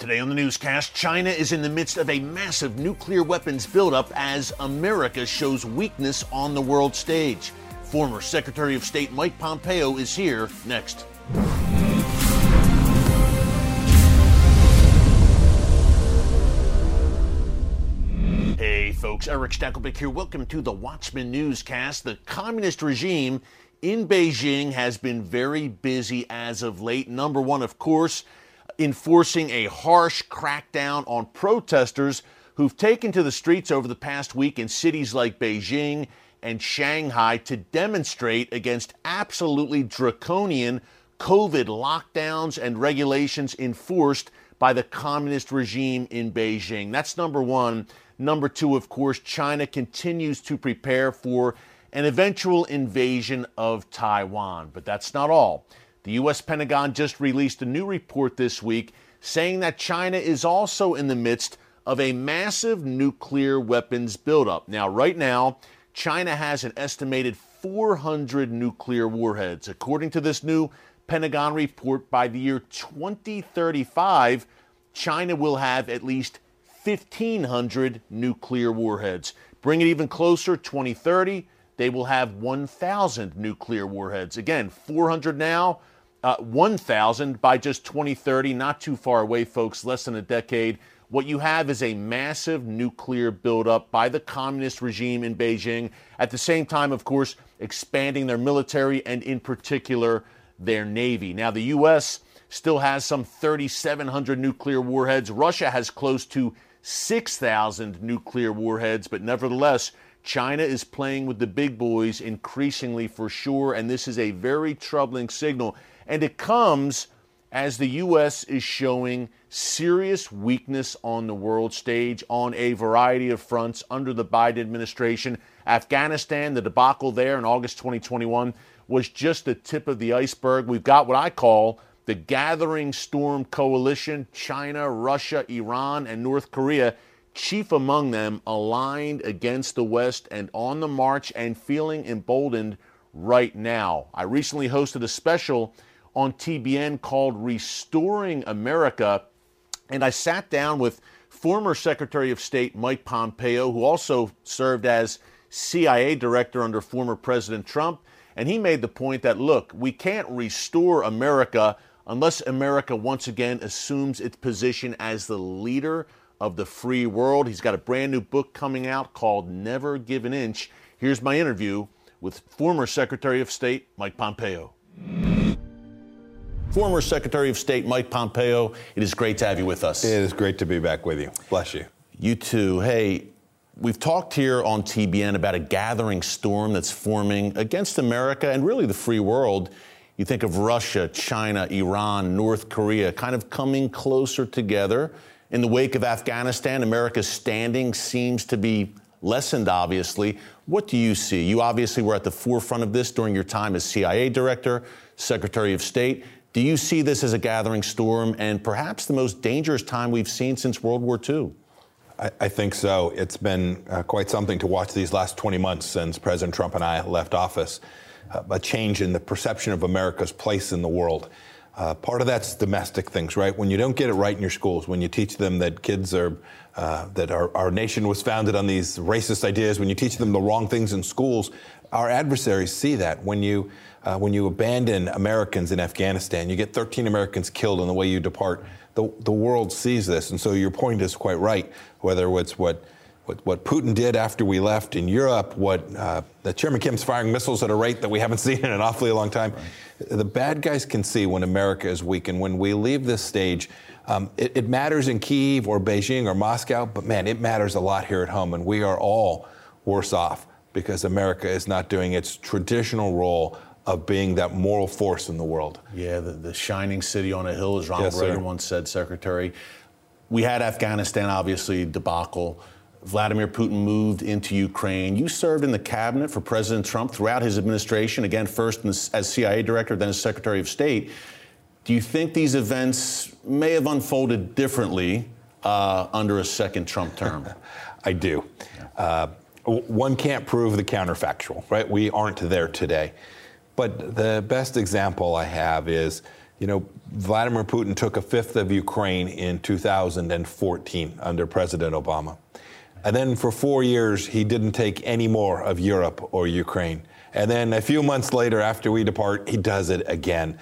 Today on the newscast, China is in the midst of a massive nuclear weapons buildup as America shows weakness on the world stage. Former Secretary of State Mike Pompeo is here next. Hey folks, Eric Stackelbeck here. Welcome to the Watchman Newscast. The communist regime in Beijing has been very busy as of late. Number one, of course, enforcing a harsh crackdown on protesters who've taken to the streets over the past week in cities like Beijing and Shanghai to demonstrate against absolutely draconian COVID lockdowns and regulations enforced by the communist regime in Beijing. That's number one. Number two, of course, China continues to prepare for an eventual invasion of Taiwan. But that's not all. The U.S. Pentagon just released a new report this week saying that China is also in the midst of a massive nuclear weapons buildup. Now, right now, China has an estimated 400 nuclear warheads. According to this new Pentagon report, by the year 2035, China will have at least 1,500 nuclear warheads. Bring it even closer, 2030, they will have 1,000 nuclear warheads. Again, 400 now, 1,000 by just 2030, not too far away, folks, less than a decade. What you have is a massive nuclear buildup by the communist regime in Beijing, at the same time, of course, expanding their military and, in particular, their navy. Now, the U.S. still has some 3,700 nuclear warheads. Russia has close to 6,000 nuclear warheads, but nevertheless, China is playing with the big boys increasingly for sure, and this is a very troubling signal. And it comes as the U.S. is showing serious weakness on the world stage on a variety of fronts under the Biden administration. Afghanistan, the debacle there in August 2021, was just the tip of the iceberg. We've got what I call the Gathering Storm Coalition, China, Russia, Iran, and North Korea, chief among them, aligned against the West and on the march and feeling emboldened right now. I recently hosted a special on TBN called Restoring America, and I sat down with former Secretary of State Mike Pompeo, who also served as CIA director under former President Trump, and he made the point that, look, we can't restore America unless America once again assumes its position as the leader of the free world. He's got a brand new book coming out called Never Give an Inch. Here's my interview with former Secretary of State Mike Pompeo. Former Secretary of State Mike Pompeo, it is great to have you with us. It is great to be back with you. Bless you. You too. Hey, we've talked here on TBN about a gathering storm that's forming against America and really the free world. You think of Russia, China, Iran, North Korea, kind of coming closer together. In the wake of Afghanistan, America's standing seems to be lessened, obviously. What do you see? You obviously were at the forefront of this during your time as CIA director, Secretary of State. Do you see this as a gathering storm and perhaps the most dangerous time we've seen since World War II? I think so. It's been quite something to watch these last 20 months since President Trump and I left office, a change in the perception of America's place in the world. Part of that's domestic things, right? When you don't get it right in your schools, when you teach them that kids are, that our nation was founded on these racist ideas, when you teach them the wrong things in schools, our adversaries see that. When you abandon Americans in Afghanistan, you get 13 Americans killed on the way you depart. The world sees this, and so your point is quite right, whether it's what Putin did after we left in Europe, that Chairman Kim's firing missiles at a rate that we haven't seen in an awfully long time. Right. The bad guys can see when America is weak, and when we leave this stage, it matters in Kyiv or Beijing or Moscow, but man, it matters a lot here at home, and we are all worse off because America is not doing its traditional role of being that moral force in the world. Yeah, the shining city on a hill, as Ronald Reagan once said, Secretary. We had Afghanistan, obviously, debacle. Vladimir Putin moved into Ukraine. You served in the cabinet for President Trump throughout his administration, again, first as CIA director, then as Secretary of State. Do you think these events may have unfolded differently under a second Trump term? I do. Yeah. One can't prove the counterfactual, right? We aren't there today. But the best example I have is You know, Vladimir Putin took a fifth of Ukraine in 2014 under President Obama. And then for 4 years, he didn't take any more of Europe or Ukraine. And then a few months later, after we depart, he does it again.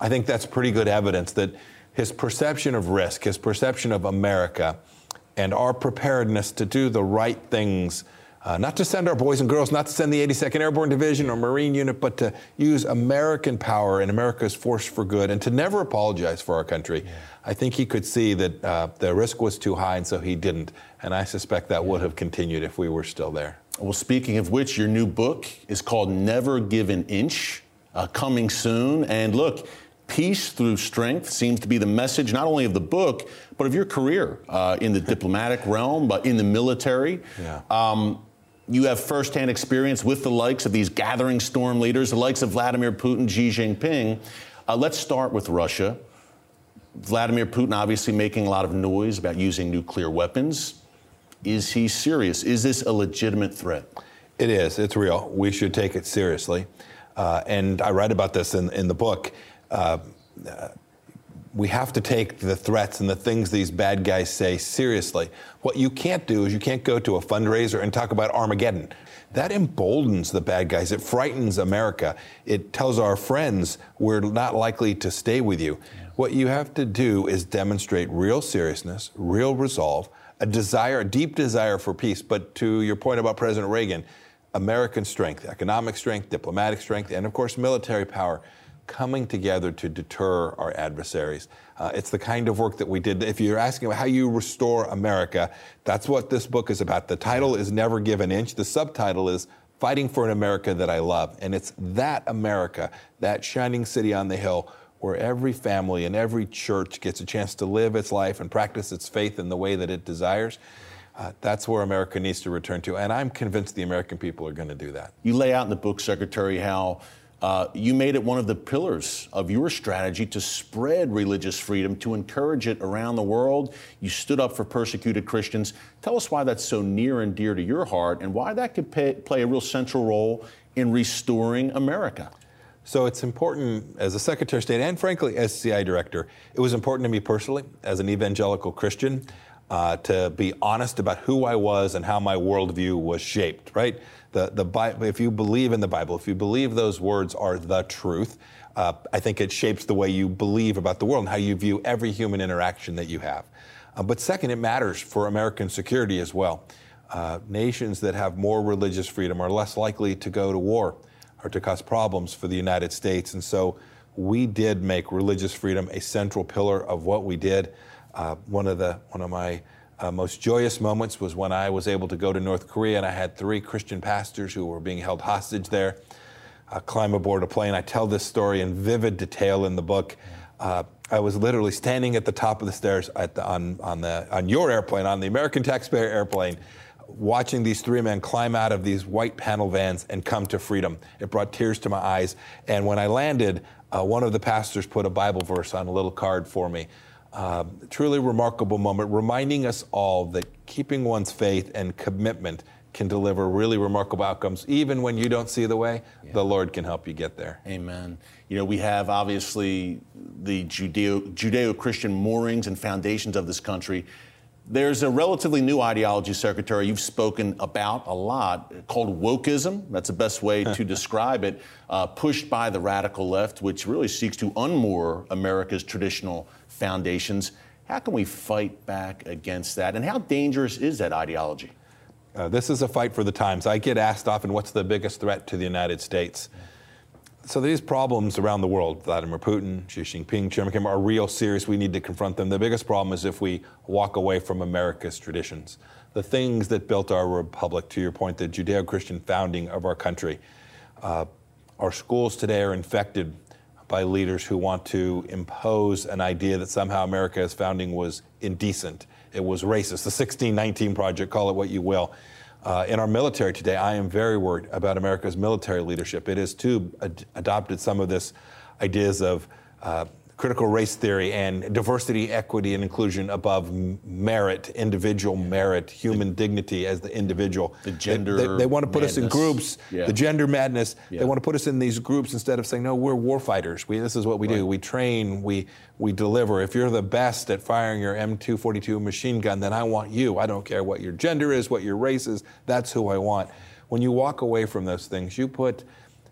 I think that's pretty good evidence that his perception of risk, his perception of America, and our preparedness to do the right things, not to send our boys and girls, not to send the 82nd Airborne Division or Marine Unit, but to use American power and America's force for good and to never apologize for our country. Yeah. I think he could see that the risk was too high, and so he didn't. And I suspect that would have continued if we were still there. Well, speaking of which, your new book is called Never Give an Inch, coming soon. And look, peace through strength seems to be the message not only of the book, but of your career in the diplomatic realm, but in the military. Yeah. You have firsthand experience with the likes of these gathering storm leaders, the likes of Vladimir Putin, Xi Jinping. Let's start with Russia. Vladimir Putin obviously making a lot of noise about using nuclear weapons. Is he serious? Is this a legitimate threat? It is. It's real. We should take it seriously. And I write about this in the book. We have to take the threats and the things these bad guys say seriously. What you can't do is you can't go to a fundraiser and talk about Armageddon. That emboldens the bad guys. It frightens America. It tells our friends we're not likely to stay with you. Yeah. What you have to do is demonstrate real seriousness, real resolve, a desire, a deep desire for peace. But to your point about President Reagan, American strength, economic strength, diplomatic strength, and of course military power, coming together to deter our adversaries. It's the kind of work that we did. If you're asking about how you restore America, that's what this book is about. The title is Never Give an Inch. The subtitle is Fighting for an America That I Love. And it's that America, that shining city on the hill, where every family and every church gets a chance to live its life and practice its faith in the way that it desires. That's where America needs to return to. And I'm convinced the American people are going to do that. You lay out in the book, Secretary, how you made it one of the pillars of your strategy to spread religious freedom, to encourage it around the world. You stood up for persecuted Christians. Tell us why that's so near and dear to your heart and why that could play a real central role in restoring America. So it's important as a Secretary of State and, frankly, as CIA Director. It was important to me personally as an evangelical Christian to be honest about who I was and how my worldview was shaped, right? The Bible, if you believe in the Bible, if you believe those words are the truth, I think it shapes the way you believe about the world and how you view every human interaction that you have. But second, it matters for American security as well. Nations that have more religious freedom are less likely to go to war or to cause problems for the United States. And so we did make religious freedom a central pillar of what we did. One of my most joyous moments was when I was able to go to North Korea and I had three Christian pastors who were being held hostage there climb aboard a plane. I tell this story in vivid detail in the book. I was literally standing at the top of the stairs at the, on your airplane, on the American taxpayer airplane, watching these three men climb out of these white panel vans and come to freedom. It brought tears to my eyes. And when I landed, one of the pastors put a Bible verse on a little card for me. Truly remarkable moment, reminding us all that keeping one's faith and commitment can deliver really remarkable outcomes. Even when you don't see the way, the Lord can help you get there. Amen. You know, we have obviously the Judeo-Christian moorings and foundations of this country. There's a relatively new ideology, Secretary, you've spoken about a lot, called wokeism. That's the best way to describe it, pushed by the radical left, which really seeks to unmoor America's traditional foundations. How can we fight back against that? And how dangerous is that ideology? This is a fight for the times. I get asked often, what's the biggest threat to the United States? So these problems around the world, Vladimir Putin, Xi Jinping, Chairman Kim, are real serious. We need to confront them. The biggest problem is if we walk away from America's traditions, the things that built our republic, to your point, the Judeo-Christian founding of our country. Our schools today are infected by leaders who want to impose an idea that somehow America's founding was indecent. It was racist. The 1619 Project, call it what you will. In our military today, I am very worried about America's military leadership. It has, too, adopted some of this ideas of critical race theory and diversity, equity, and inclusion above merit, individual merit, human dignity as the individual. The gender they want to put us in groups, the gender madness. They want to put us in these groups instead of saying, no, we're war fighters. This is what we do. We train, we deliver. If you're the best at firing your M242 machine gun, then I want you. I don't care what your gender is, what your race is. That's who I want. When you walk away from those things, you put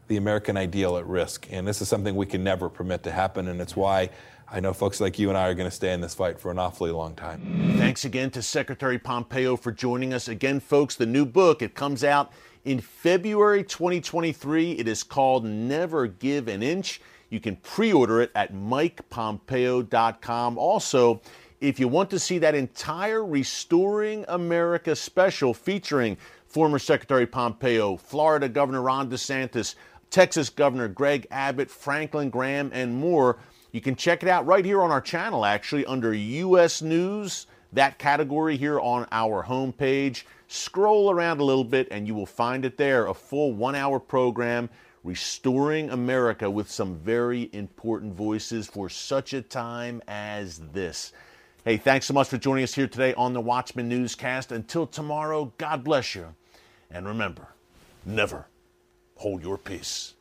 the American ideal at risk. And this is something we can never permit to happen. And it's why I know folks like you and I are going to stay in this fight for an awfully long time. Thanks again to Secretary Pompeo for joining us. Again, folks, the new book, it comes out in February 2023. It is called Never Give an Inch. You can pre-order it at MikePompeo.com. Also, if you want to see that entire Restoring America special featuring former Secretary Pompeo, Florida Governor Ron DeSantis, Texas Governor Greg Abbott, Franklin Graham, and more, you can check it out right here on our channel, actually, under U.S. News, that category here on our homepage. Scroll around a little bit, and you will find it there, a full one-hour program, Restoring America, with some very important voices for such a time as this. Hey, thanks so much for joining us here today on the Watchman Newscast. Until tomorrow, God bless you. And remember, never hold your peace.